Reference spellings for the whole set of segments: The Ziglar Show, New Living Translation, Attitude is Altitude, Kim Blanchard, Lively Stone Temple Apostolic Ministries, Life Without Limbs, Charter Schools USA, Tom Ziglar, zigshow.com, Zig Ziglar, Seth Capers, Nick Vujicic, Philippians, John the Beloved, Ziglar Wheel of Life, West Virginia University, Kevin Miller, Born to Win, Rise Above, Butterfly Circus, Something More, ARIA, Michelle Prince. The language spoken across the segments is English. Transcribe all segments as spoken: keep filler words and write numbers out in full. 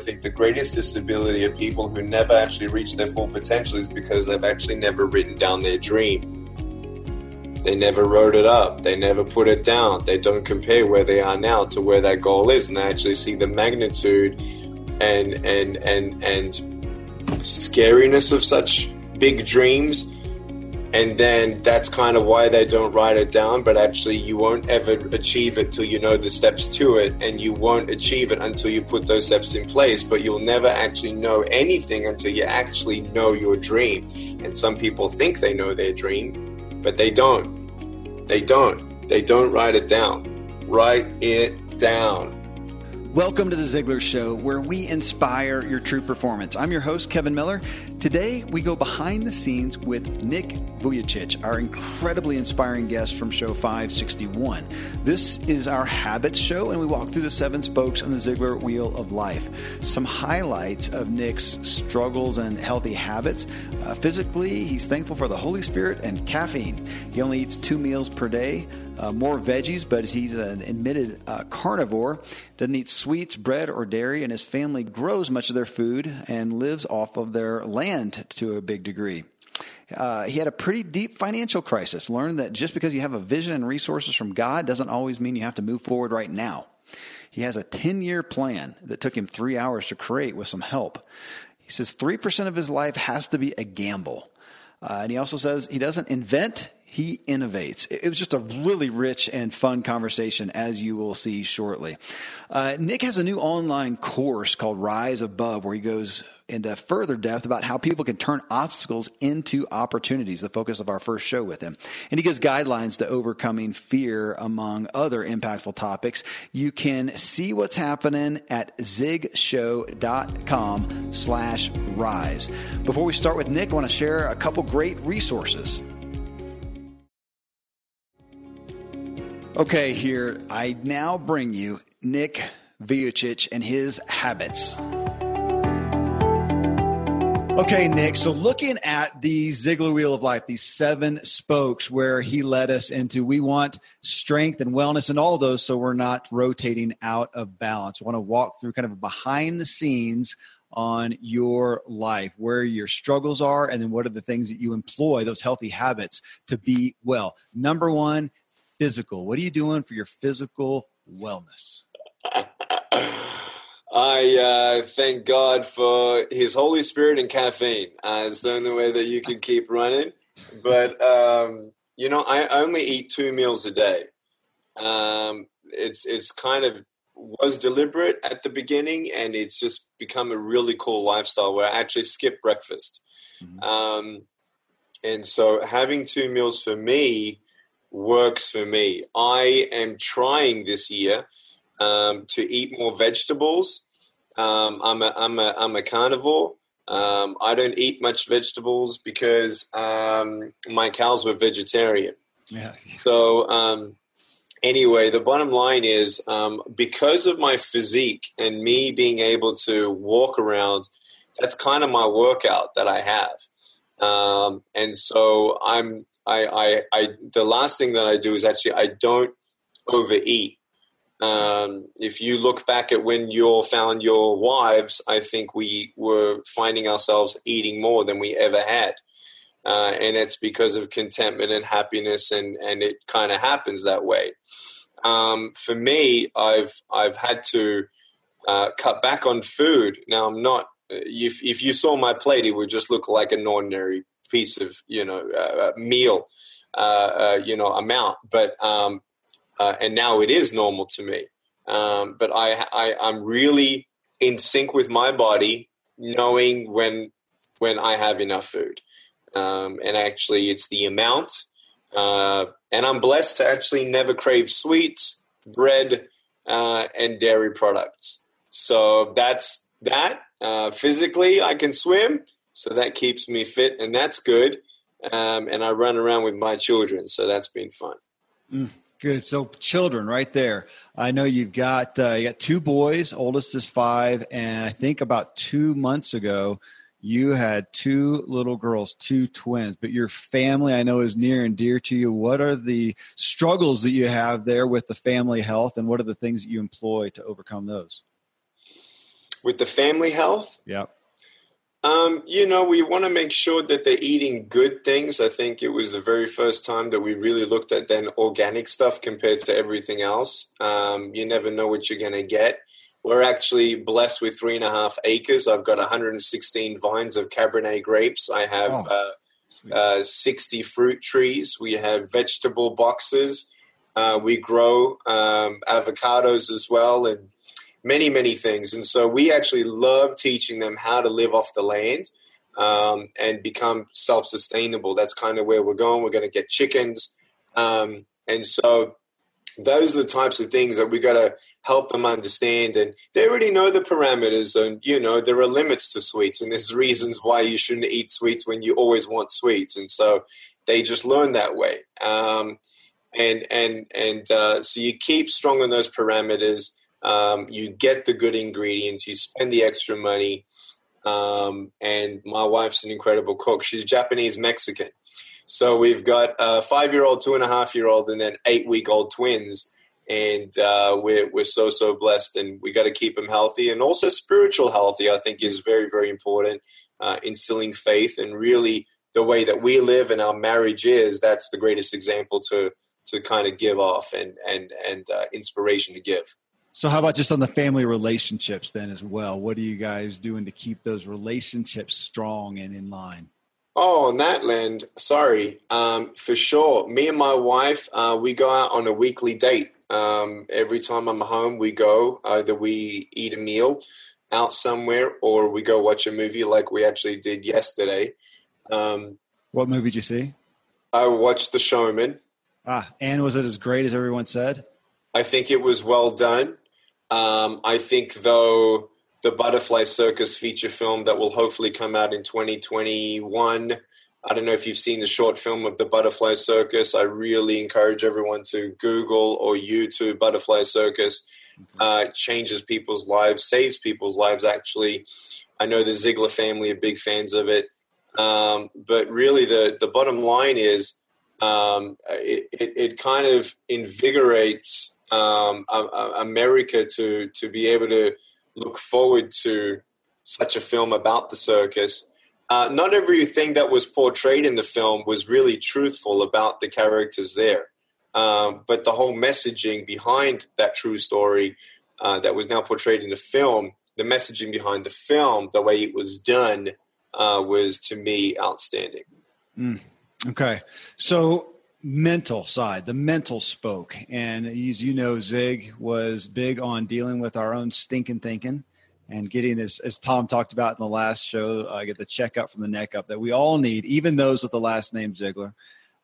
think the greatest disability of people who never actually reach their full potential is because they've actually never written down their dream. They never wrote it up. They never put it down. They don't compare where they are now to where that goal is, and they actually see the magnitude and and and and scariness of such big dreams. And then that's kind of why they don't write it down, but actually you won't ever achieve it till you know the steps to it, and you won't achieve it until you put those steps in place, but you'll never actually know anything until you actually know your dream. And some people think they know their dream, but they don't. They don't. They don't write it down. Write it down. Welcome to The Ziglar Show, where we inspire your true performance. I'm your host, Kevin Miller. Today, we go behind the scenes with Nick Vujicic, our incredibly inspiring guest from show five sixty-one. This is our Habits Show, and we walk through the seven spokes on the Ziglar Wheel of Life. Some highlights of Nick's struggles and healthy habits. Uh, physically, he's thankful for the Holy Spirit and caffeine. He only eats two meals per day. Uh, more veggies, but he's an admitted uh, carnivore, doesn't eat sweets, bread, or dairy, and his family grows much of their food and lives off of their land to a big degree. Uh, he had a pretty deep financial crisis, learned that just because you have a vision and resources from God doesn't always mean you have to move forward right now. He has a ten-year plan that took him three hours to create with some help. He says three percent of his life has to be a gamble. Uh, and he also says he doesn't invent, he innovates. It was just a really rich and fun conversation, as you will see shortly. Uh, Nick has a new online course called Rise Above, where he goes into further depth about how people can turn obstacles into opportunities, the focus of our first show with him. And he gives guidelines to overcoming fear, among other impactful topics. You can see what's happening at zigshow.com slash rise. Before we start with Nick, I want to share a couple great resources. Okay, here I now bring you Nick Vujicic and his habits. Okay, Nick, so looking at the Ziglar Wheel of Life, these seven spokes where he led us into, we want strength and wellness and all those so we're not rotating out of balance. We want to walk through kind of behind the scenes on your life, where your struggles are, and then what are the things that you employ, those healthy habits to be well. Number one, physical. What are you doing for your physical wellness? I uh, thank God for His Holy Spirit and caffeine. Uh, it's the only way that you can keep running. But, um, you know, I only eat two meals a day. Um, it's it's kind of was deliberate at the beginning, and it's just become a really cool lifestyle where I actually skip breakfast. Mm-hmm. Um, and so having two meals for me works for me. I am trying this year um, to eat more vegetables. Um, I'm a I'm a I'm a carnivore. Um, I don't eat much vegetables because um, my cows were vegetarian. Yeah. So um, anyway, the bottom line is um, because of my physique and me being able to walk around, that's kind of my workout that I have. Um, and so I'm. I, I, I, the last thing that I do is actually I don't overeat. Um, if you look back at when you found your wives, I think we were finding ourselves eating more than we ever had. Uh, and it's because of contentment and happiness, and, and it kind of happens that way. Um, for me, I've, I've had to uh, cut back on food. Now I'm not, if, if you saw my plate, it would just look like an ordinary piece of, you know, uh, meal, uh, uh, you know, amount, but, um, uh, and now it is normal to me. Um, but I, I, I'm really in sync with my body, knowing when, when I have enough food. Um, and actually it's the amount, uh, and I'm blessed to actually never crave sweets, bread, uh, and dairy products. So that's that, uh, physically I can swim. So that keeps me fit, and that's good. Um, and I run around with my children, so that's been fun. Mm, good. So children right there. I know you've got uh, you got two boys, oldest is five, and I think about two months ago you had two little girls, two twins. But your family I know is near and dear to you. What are the struggles that you have there with the family health, and what are the things that you employ to overcome those? with the family health. Yeah. Um, you know, we want to make sure that they're eating good things. I think it was the very first time that we really looked at then organic stuff compared to everything else. Um, you never know what you're going to get. We're actually blessed with three and a half acres. I've got one hundred sixteen vines of Cabernet grapes. I have oh, uh, uh, sixty fruit trees. We have vegetable boxes. Uh, we grow um, avocados as well, and many, many things. And so we actually love teaching them how to live off the land um, and become self-sustainable. That's kind of where we're going. We're going to get chickens. Um, and so those are the types of things that we got to help them understand. And they already know the parameters, and, you know, there are limits to sweets, and there's reasons why you shouldn't eat sweets when you always want sweets. And so they just learn that way. Um, and, and, and uh, so you keep strong on those parameters. Um, you get the good ingredients, you spend the extra money. Um, and my wife's an incredible cook. She's Japanese Mexican. So we've got a five-year-old, two and a half-year-old, and then eight-week-old twins. And uh, we're, we're so, so blessed, and we got to keep them healthy, and also spiritual healthy, I think, is very, very important. Uh, instilling faith, and really the way that we live and our marriage is, that's the greatest example to, to kind of give off and, and, and uh, inspiration to give. So how about just on the family relationships then as well? What are you guys doing to keep those relationships strong and in line? Oh, on that land, sorry, um, for sure. Me and my wife, uh, we go out on a weekly date. Um, every time I'm home, we go, either we eat a meal out somewhere or we go watch a movie like we actually did yesterday. Um, what movie did you see? I watched The Showman. Ah, and was it as great as everyone said? I think it was well done. Um, I think, though, the Butterfly Circus feature film that will hopefully come out in twenty twenty-one, I don't know if you've seen the short film of the Butterfly Circus. I really encourage everyone to Google or YouTube Butterfly Circus. Uh, changes people's lives, saves people's lives, actually. I know the Ziglar family are big fans of it. Um, but really, the, the bottom line is um, it, it, it kind of invigorates Um, America to to be able to look forward to such a film about the circus. Uh, not everything that was portrayed in the film was really truthful about the characters there, um, but the whole messaging behind that true story uh, that was now portrayed in the film, the messaging behind the film, the way it was done uh, was, to me, outstanding. Mm. Okay. So mental side, the mental spoke. And as you know, Zig was big on dealing with our own stinking thinking and getting, as, as Tom talked about in the last show, I uh, get the checkup from the neck up that we all need, even those with the last name Ziglar.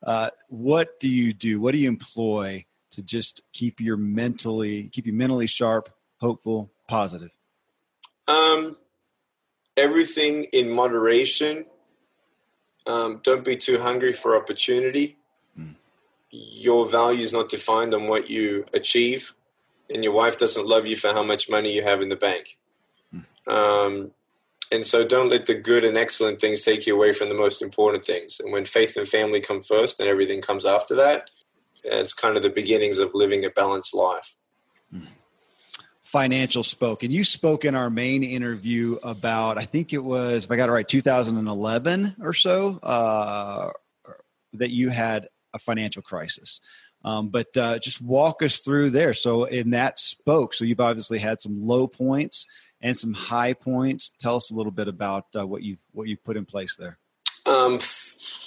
Uh, what do you do? What do you employ to just keep your mentally, keep you mentally sharp, hopeful, positive? Um, everything in moderation. Um, don't be too hungry for opportunity. Your value is not defined on what you achieve, and your wife doesn't love you for how much money you have in the bank. Um, and so don't let the good and excellent things take you away from the most important things. And when faith and family come first, then everything comes after that. It's kind of the beginnings of living a balanced life. Financial spoke. And you spoke in our main interview about, I think it was, if I got it right, two thousand eleven or so, uh, that you had a financial crisis. Um, but uh, just walk us through there. So in that spoke, so you've obviously had some low points and some high points. Tell us a little bit about uh, what you what you put in place there. Um,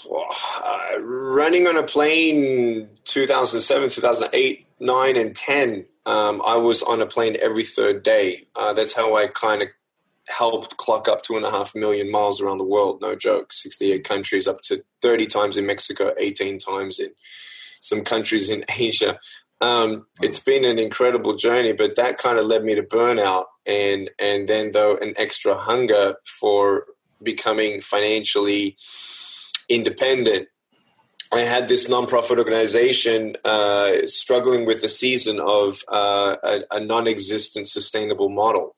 well, uh, running on a plane, two thousand seven, two thousand eight, nine, and ten. Um, I was on a plane every third day. Uh, that's how I kind of helped clock up two and a half million miles around the world. No joke. sixty-eight countries, up to thirty times in Mexico, eighteen times in some countries in Asia. Um, it's been an incredible journey, but that kind of led me to burnout. And, and then though an extra hunger for becoming financially independent. I had this nonprofit organization uh, struggling with the season of uh, a, a non-existent sustainable model.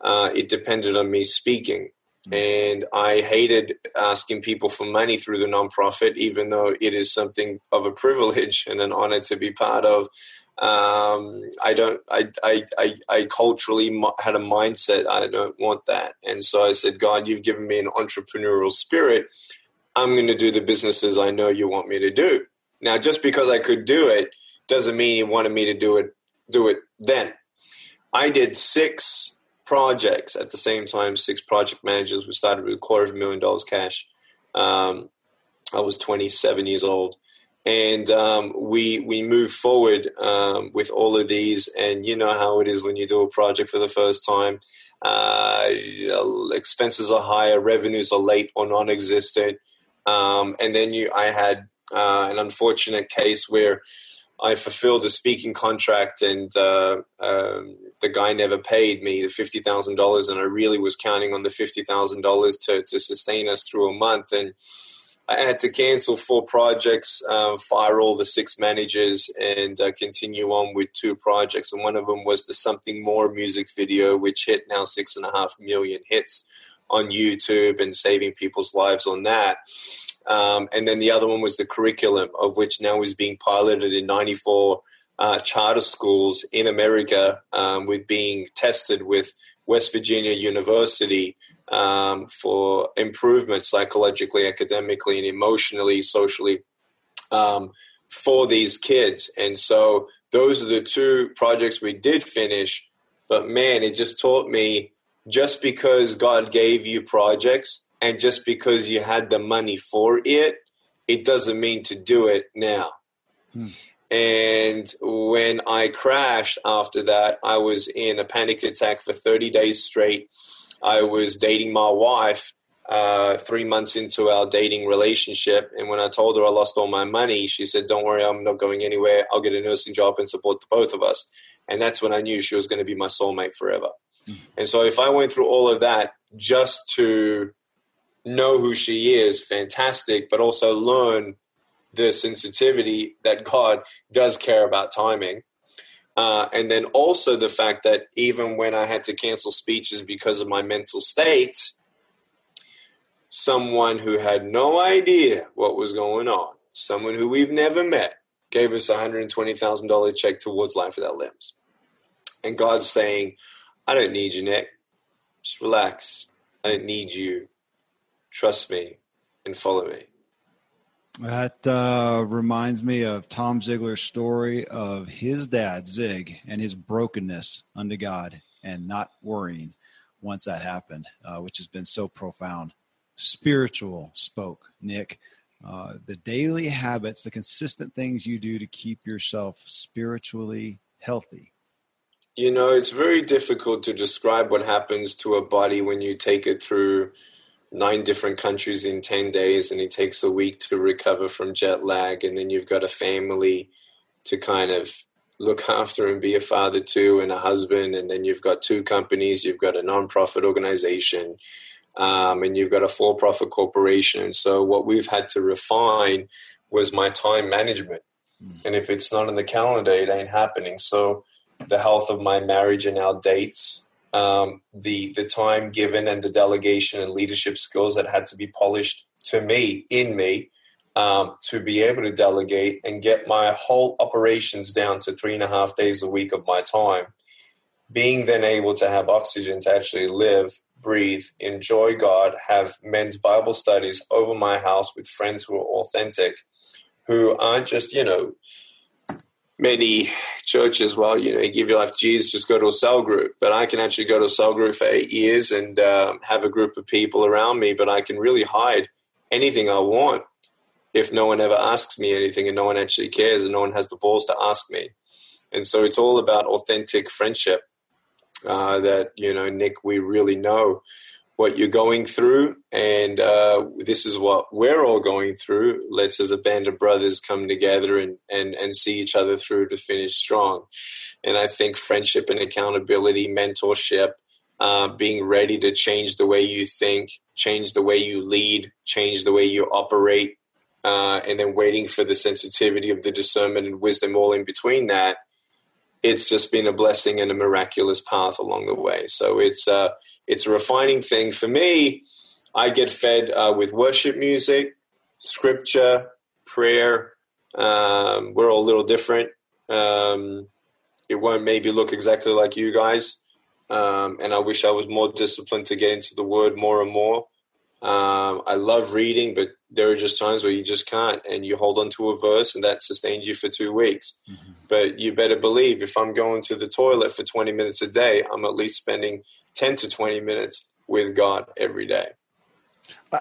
Uh, it depended on me speaking, and I hated asking people for money through the nonprofit, even though it is something of a privilege and an honor to be part of. Um, I don't, I, I, I, I culturally had a mindset. I don't want that. And so I said, God, you've given me an entrepreneurial spirit. I'm going to do the businesses I know you want me to do. Now, just because I could do it doesn't mean you wanted me to do it, do it then. I did six projects at the same time, six project managers. We started with a quarter of a million dollars cash. Um, I was twenty-seven years old. And um, we we moved forward um, with all of these, and you know how it is when you do a project for the first time. Uh, expenses are higher, revenues are late or non-existent, um, and then you. I had uh, an unfortunate case where I fulfilled a speaking contract, and uh, um, the guy never paid me the fifty thousand dollars, and I really was counting on the fifty thousand dollars to to sustain us through a month, and. I had to cancel four projects, uh, fire all the six managers, and uh, continue on with two projects. And one of them was the Something More music video, which hit now six and a half million hits on YouTube and saving people's lives on that. Um, and then the other one was the curriculum, of which now is being piloted in ninety-four uh, charter schools in America, um, with being tested with West Virginia University, Um, for improvement psychologically, academically, and emotionally, socially, um, for these kids. And so those are the two projects we did finish. But man, it just taught me, just because God gave you projects and just because you had the money for it, it doesn't mean to do it now. Hmm. And when I crashed after that, I was in a panic attack for thirty days straight. I was dating my wife uh, three months into our dating relationship. And when I told her I lost all my money, she said, don't worry, I'm not going anywhere. I'll get a nursing job and support the both of us. And that's when I knew she was going to be my soulmate forever. Mm-hmm. And so if I went through all of that just to know who she is, fantastic, but also learn the sensitivity that God does care about timing. Uh, and then also the fact that even when I had to cancel speeches because of my mental state, someone who had no idea what was going on, someone who we've never met, gave us a one hundred twenty thousand dollars check towards Life Without Limbs. And God's saying, I don't need you, Nick. Just relax. I don't need you. Trust me and follow me. That uh, reminds me of Tom Ziglar's story of his dad, Zig, and his brokenness unto God and not worrying once that happened, uh, which has been so profound. Spiritual spoke, Nick. Uh, the daily habits, the consistent things you do to keep yourself spiritually healthy. You know, it's very difficult to describe what happens to a body when you take it through nine different countries in ten days, and it takes a week to recover from jet lag. And then you've got a family to kind of look after and be a father to, and a husband. And then you've got two companies, you've got a nonprofit organization, um, and you've got a for-profit corporation. And so what we've had to refine was my time management. Mm-hmm. And if it's not in the calendar, it ain't happening. So the health of my marriage and our dates, Um, the the time given, and the delegation and leadership skills that had to be polished to me, in me, um, to be able to delegate and get my whole operations down to three and a half days a week of my time, being then able to have oxygen to actually live, breathe, enjoy God, have men's Bible studies over my house with friends who are authentic, who aren't just, you know, many churches, well, you know, you give your life to Jesus, just go to a cell group. But I can actually go to a cell group for eight years and uh, have a group of people around me, but I can really hide anything I want if no one ever asks me anything, and no one actually cares, and no one has the balls to ask me. And so it's all about authentic friendship uh, that, you know, Nick, we really know what you're going through, and uh, this is what we're all going through. Let's, as a band of brothers, come together and, and, and see each other through to finish strong. And I think friendship and accountability, mentorship, uh, being ready to change the way you think, change the way you lead, change the way you operate, uh, and then waiting for the sensitivity of the discernment and wisdom all in between that, it's just been a blessing and a miraculous path along the way. So it's uh, – It's a refining thing. For me, I get fed uh, with worship music, scripture, prayer. Um, we're all a little different. Um, it won't maybe look exactly like you guys. Um, and I wish I was more disciplined to get into the word more and more. Um, I love reading, but there are just times where you just can't, and you hold on to a verse and that sustains you for two weeks. Mm-hmm. But you better believe if I'm going to the toilet for twenty minutes a day, I'm at least spending ten to twenty minutes with God every day.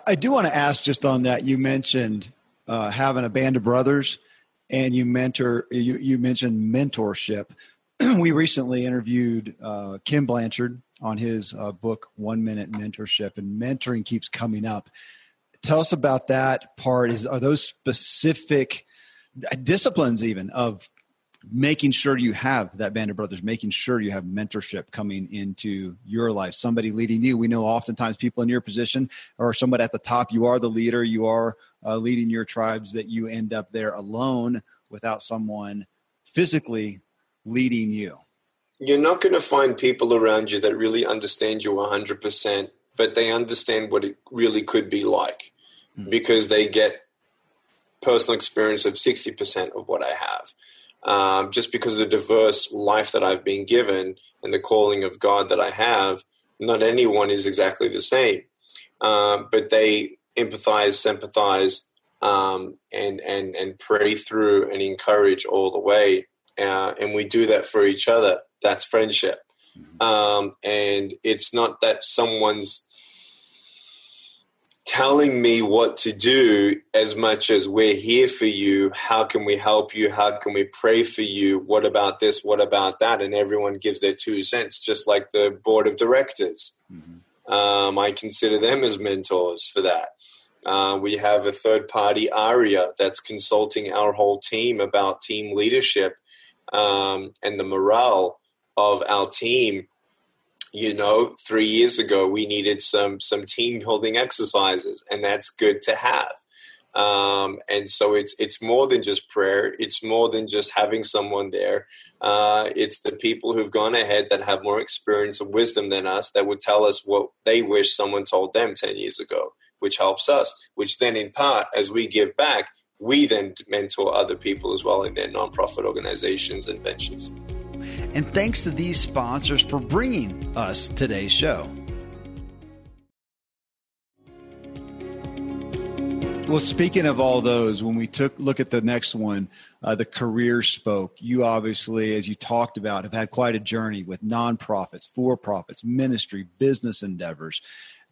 I do want to ask just on that. You mentioned uh, having a band of brothers, and you mentor, you, you mentioned mentorship. We recently interviewed uh, Kim Blanchard on his uh, book, One Minute Mentorship, and mentoring keeps coming up. Tell us about that part. Is, are those specific disciplines even of making sure you have that band of brothers, making sure you have mentorship coming into your life, somebody leading you? We know oftentimes people in your position or somebody at the top, you are the leader, you are uh, leading your tribes, that you end up there alone without someone physically leading you. You're not going to find people around you that really understand you one hundred percent, but they understand what it really could be like, mm-hmm. because they get personal experience of sixty percent of what I have. Um, just because of the diverse life that I've been given and the calling of God that I have, not anyone is exactly the same. Um, but they empathize, sympathize, um, and, and, and pray through and encourage all the way. Uh, and we do that for each other. That's friendship. Mm-hmm. Um, and it's not that someone's telling me what to do as much as we're here for you. How can we help you? How can we pray for you? What about this? What about that? And everyone gives their two cents, just like the board of directors. Mm-hmm. Um, I consider them as mentors for that. Uh, we have a third party, ARIA, that's consulting our whole team about team leadership. Um, and the morale of our team. You know, three years ago, we needed some some team building exercises, and that's good to have. Um, and so it's it's more than just prayer. It's more than just having someone there. Uh, it's the people who've gone ahead that have more experience and wisdom than us that would tell us what they wish someone told them ten years ago, which helps us, which then in part, as we give back, we then mentor other people as well in their nonprofit organizations and ventures. And thanks to these sponsors for bringing us today's show. Well, speaking of all those, when we took look at the next one, uh, the career spoke, you obviously, as you talked about, have had quite a journey with nonprofits, for-profits, ministry, business endeavors.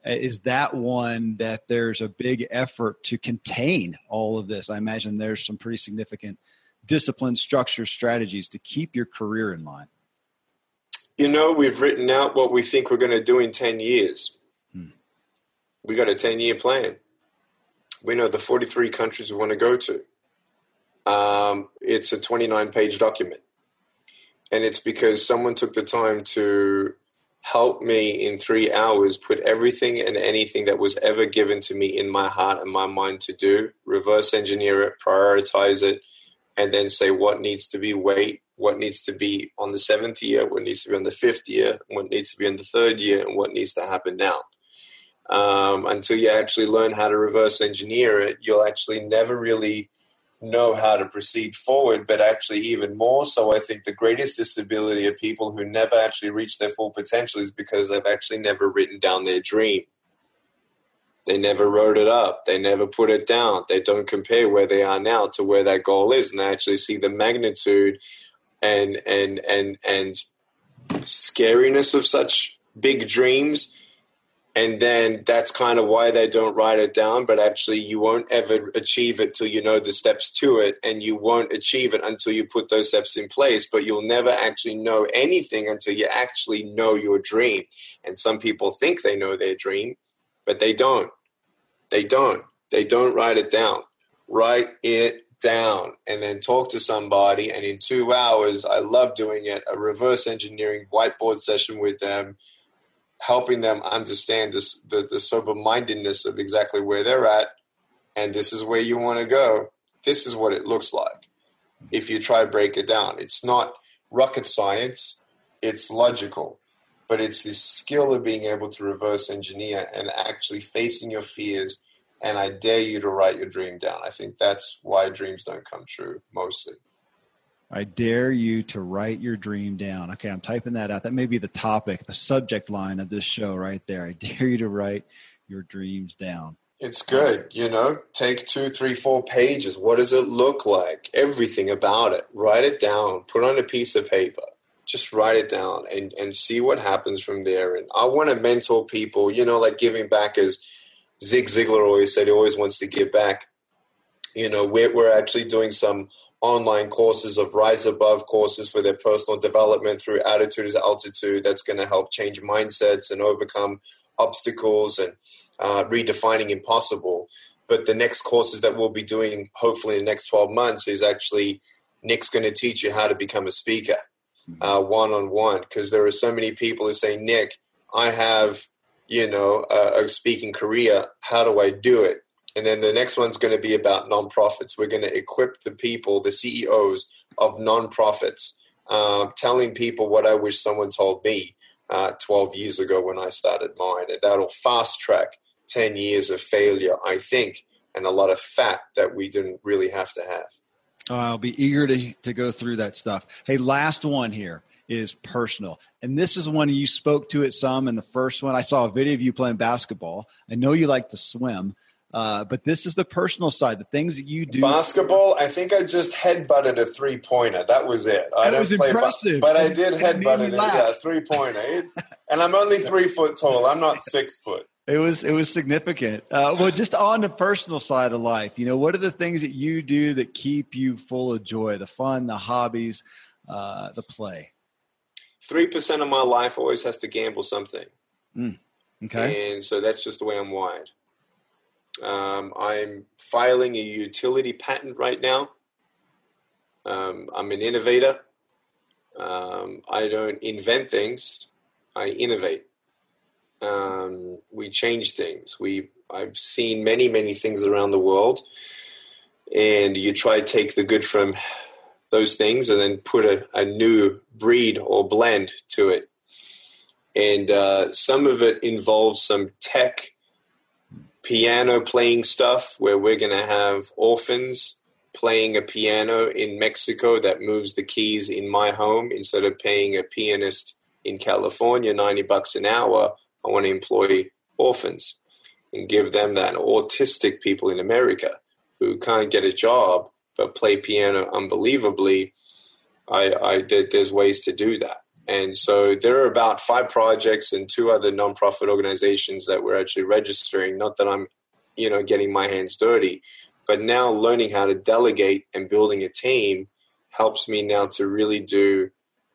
Is that one that there's a big effort to contain all of this? I imagine there's some pretty significant discipline, structure, strategies to keep your career in line. You know, we've written out what we think we're going to do in ten years. Hmm. We got a ten-year plan. We know the forty-three countries we want to go to. Um, it's a twenty-nine page document. And it's because someone took the time to help me in three hours put everything and anything that was ever given to me in my heart and my mind to do, reverse engineer it, prioritize it, and then say what needs to be weight, what needs to be on the seventh year, what needs to be on the fifth year, what needs to be on the third year, and what needs to happen now. Um, until you actually learn how to reverse engineer it, you'll actually never really know how to proceed forward, but actually even more so, I think the greatest disability of people who never actually reach their full potential is because they've actually never written down their dream. They never wrote it up. They never put it down. They don't compare where they are now to where that goal is, and they actually see the magnitude and and and and scariness of such big dreams. And then that's kind of why they don't write it down, but actually you won't ever achieve it till you know the steps to it, and you won't achieve it until you put those steps in place, but you'll never actually know anything until you actually know your dream. And some people think they know their dream, but they don't. They don't. They don't write it down. Write it down and then talk to somebody. And in two hours, I love doing it, a reverse engineering whiteboard session with them, helping them understand this, the, the sober-mindedness of exactly where they're at, and this is where you want to go. This is what it looks like if you try to break it down. It's not rocket science. It's logical, but it's this skill of being able to reverse engineer and actually facing your fears, and I dare you to write your dream down. I think that's why dreams don't come true mostly. I dare you to write your dream down. Okay, I'm typing that out. That may be the topic, the subject line of this show right there. I dare you to write your dreams down. It's good. You know, take two, three, four pages. What does it look like? Everything about it. Write it down. Put on a piece of paper. Just write it down and, and see what happens from there. And I want to mentor people, you know, like giving back, as Zig Ziglar always said, he always wants to give back. You know, we're, we're actually doing some online courses of Rise Above courses for their personal development through Attitude is Altitude. That's going to help change mindsets and overcome obstacles and uh, redefining impossible. But the next courses that we'll be doing, hopefully in the next twelve months, is actually Nick's going to teach you how to become a speaker uh, one-on-one, because there are so many people who say, Nick, I have, you know, a, a speaking career. How do I do it? And then the next one's going to be about nonprofits. We're going to equip the people, the C E Os of nonprofits, uh, telling people what I wish someone told me uh, twelve years ago when I started mine. And that'll fast track ten years of failure, I think, and a lot of fat that we didn't really have to have. Oh, I'll be eager to, to go through that stuff. Hey, last one here is personal. And this is one you spoke to it some in the first one. I saw a video of you playing basketball. I know you like to swim. Uh, but this is the personal side, the things that you do. Basketball, I think I just headbutted a three-pointer. That was it. I that was play impressive. But, but I did headbutt it. Yeah, three-pointer. And I'm only three foot tall. I'm not six foot. It was it was significant. Uh, well, just on the personal side of life, you know, what are the things that you do that keep you full of joy, the fun, the hobbies, uh, the play? Three percent of my life always has to gamble something. Mm. Okay. And so that's just the way I'm wired. Um, I'm filing a utility patent right now. Um, I'm an innovator. Um, I don't invent things. I innovate. Um, we change things. We, I've seen many, many things around the world, and you try to take the good from those things and then put a, a new breed or blend to it. And, uh, some of it involves some tech piano playing stuff where we're going to have orphans playing a piano in Mexico that moves the keys in my home instead of paying a pianist in California ninety bucks an hour. I want to employ orphans and give them that, and autistic people in America who can't get a job but play piano unbelievably. I, I there's ways to do that. And so there are about five projects and two other nonprofit organizations that we're actually registering. Not that I'm, you know, getting my hands dirty, but now learning how to delegate and building a team helps me now to really do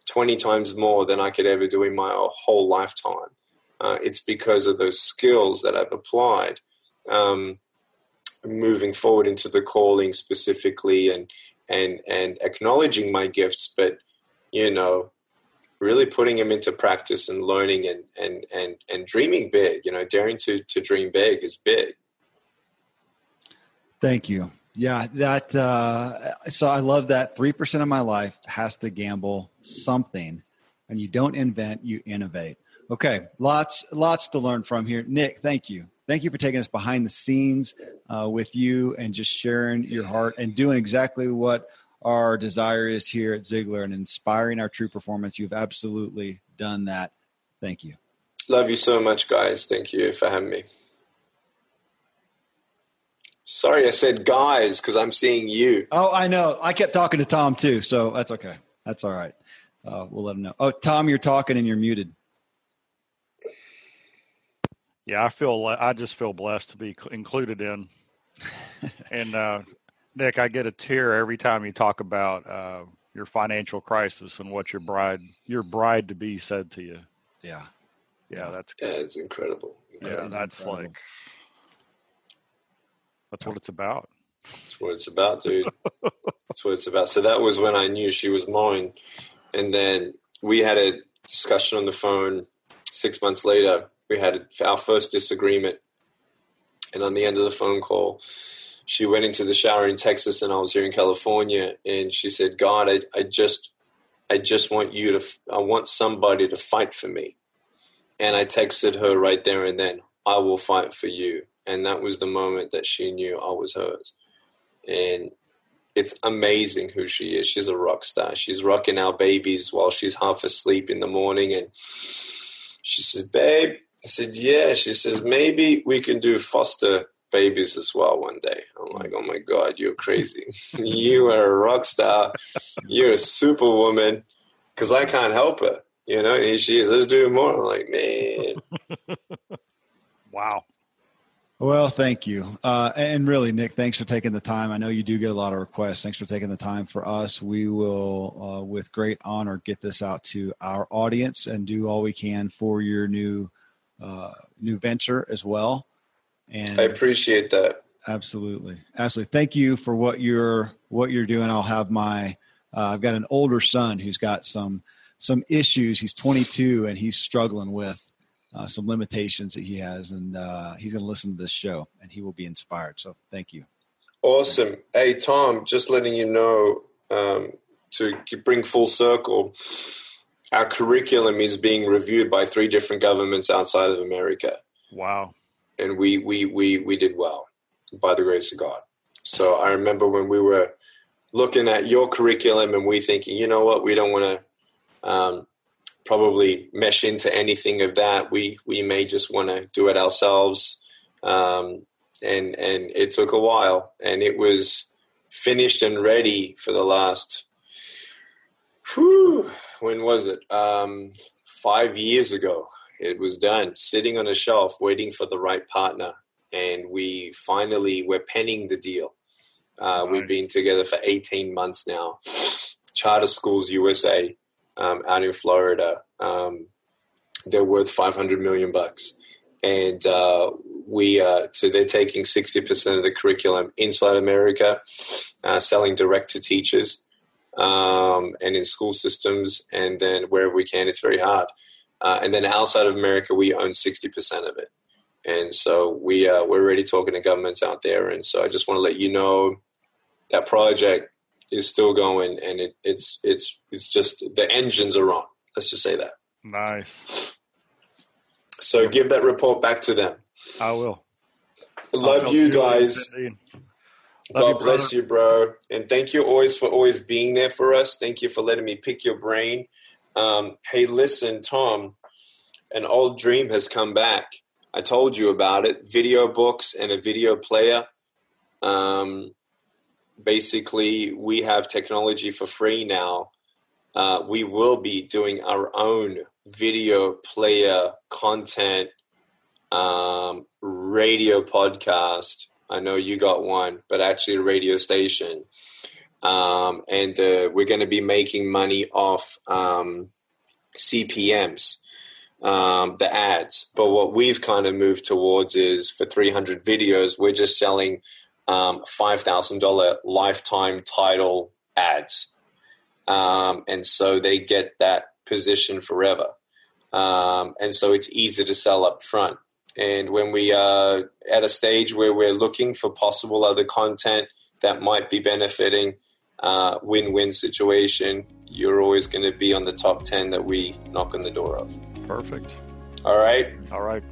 twenty times more than I could ever do in my whole lifetime. Uh, it's because of those skills that I've applied, um, moving forward into the calling specifically and, and, and acknowledging my gifts, but, you know, really putting them into practice and learning and, and, and, and dreaming big, you know, daring to, to dream big is big. Thank you. Yeah. That, uh, so I love that three percent of my life has to gamble something, and you don't invent, you innovate. Okay. Lots, lots to learn from here. Nick, thank you. Thank you for taking us behind the scenes uh, with you and just sharing your heart and doing exactly what our desire is here at Ziglar and inspiring our true performance. You've absolutely done that. Thank you. Love you so much, guys. Thank you for having me. Sorry, I said guys, because I'm seeing you. Oh, I know. I kept talking to Tom too, so that's okay. That's all right. Uh, we'll let him know. Oh, Tom, you're talking and you're muted. Yeah, I feel. I just feel blessed to be included in. and, uh, Nick, I get a tear every time you talk about uh, your financial crisis and what your bride, your bride to be, said to you. Yeah, yeah, that's yeah, it's incredible. incredible. Yeah, that's incredible. like that's what it's about. That's what it's about, dude. That's what it's about. So that was when I knew she was mine, and then we had a discussion on the phone. Six months later, we had our first disagreement, and on the end of the phone call, she went into the shower in Texas and I was here in California, and she said, God, I, I just, I just want you to, I want somebody to fight for me. And I texted her right there and then, I will fight for you. And that was the moment that she knew I was hers. And it's amazing who she is. She's a rock star. She's rocking our babies while she's half asleep in the morning. And she says, babe, I said, yeah. She says, maybe we can do foster babies as well one day. I'm like, oh my God, you're crazy. You are a rock star. You're a superwoman. Because I can't help her. You know, and she is, let's do more. I'm like, man. Wow. Well, thank you. Uh, and really, Nick, thanks for taking the time. I know you do get a lot of requests. Thanks for taking the time for us. We will, uh, with great honor, get this out to our audience and do all we can for your new uh, new venture as well. And I appreciate that. Absolutely. Absolutely. Thank you for what you're what you're doing. I'll have my uh, I've got an older son who's got some some issues. He's twenty-two and he's struggling with Uh, some limitations that he has, and uh, he's going to listen to this show, and he will be inspired. So thank you. Awesome. Hey, Tom, just letting you know, um, to bring full circle, our curriculum is being reviewed by three different governments outside of America. Wow. And we we we we did well, by the grace of God. So I remember when we were looking at your curriculum and we thinking, you know what, we don't want to um, – probably mesh into anything of that. We we may just want to do it ourselves. Um, and and it took a while, and it was finished and ready for the last, whew, when was it? Um, five years ago, it was done, sitting on a shelf, waiting for the right partner. And we finally, we're penning the deal. Uh, nice. We've been together for eighteen months now. Charter Schools U S A. Um, out in Florida, um, they're worth five hundred million bucks, and uh, we uh, so they're taking sixty percent of the curriculum inside America, uh, selling direct to teachers um, and in school systems, and then wherever we can, it's very hard. Uh, and then outside of America, we own sixty percent of it, and so we uh, we're already talking to governments out there. And so I just want to let you know that project is still going, and it, it's it's it's just the engines are on. Let's just say that. Nice. So give that report back to them. I will. Love you guys. God bless you, bro. And thank you always for always being there for us. Thank you for letting me pick your brain. Um, hey, listen, Tom, an old dream has come back. I told you about it. Video books and a video player. Um. Basically, we have technology for free now. Uh, we will be doing our own video player content, um, radio podcast. I know you got one, but actually a radio station. Um, and uh, we're going to be making money off um, C P Ms, um, the ads. But what we've kind of moved towards is for three hundred videos, we're just selling Um, five thousand dollars lifetime title ads. Um, and so they get that position forever. Um, and so it's easy to sell up front. And when we are at a stage where we're looking for possible other content that might be benefiting, uh, win-win situation, you're always going to be on the top ten that we knock on the door of. Perfect. All right. All right.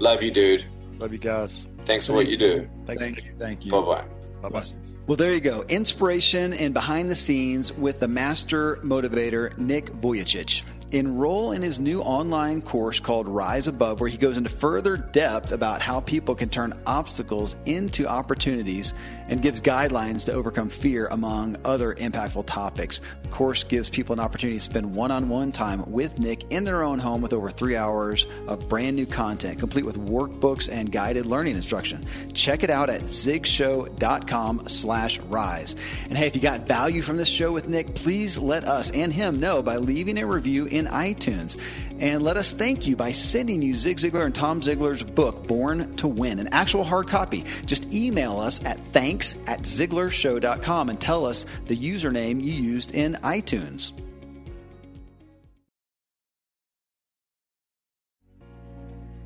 Love you, dude. Love you guys. Thanks for what you do. Thank, Thank you. you. Thank you. Bye-bye. Bye-bye. Blessings. Well, there you go. Inspiration and behind the scenes with the master motivator, Nick Vujicic. Enroll in his new online course called Rise Above, where he goes into further depth about how people can turn obstacles into opportunities and gives guidelines to overcome fear, among other impactful topics. The course gives people an opportunity to spend one-on-one time with Nick in their own home with over three hours of brand new content, complete with workbooks and guided learning instruction. Check it out at zigshow.com slash rise. And hey, if you got value from this show with Nick, please let us and him know by leaving a review in iTunes. And let us thank you by sending you Zig Ziglar and Tom Ziglar's book, Born to Win, an actual hard copy. Just email us at thanks at ziggler show dot com and tell us the username you used in iTunes.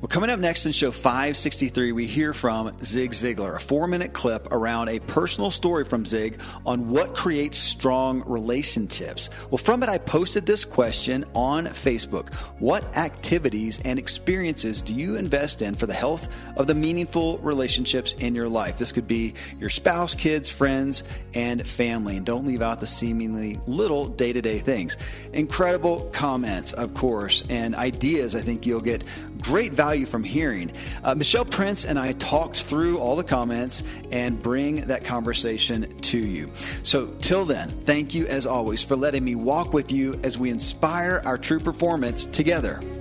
Well, coming up next in show five sixty-three, we hear from Zig Ziglar, a four-minute clip around a personal story from Zig on what creates strong relationships. Well, from it, I posted this question on Facebook. What activities and experiences do you invest in for the health of the meaningful relationships in your life? This could be your spouse, kids, friends, and family. And don't leave out the seemingly little day-to-day things. Incredible comments, of course, and ideas. I think you'll get great value from hearing. Uh, Michelle Prince and I talked through all the comments and bring that conversation to you. So till then, thank you as always for letting me walk with you as we inspire our true performance together.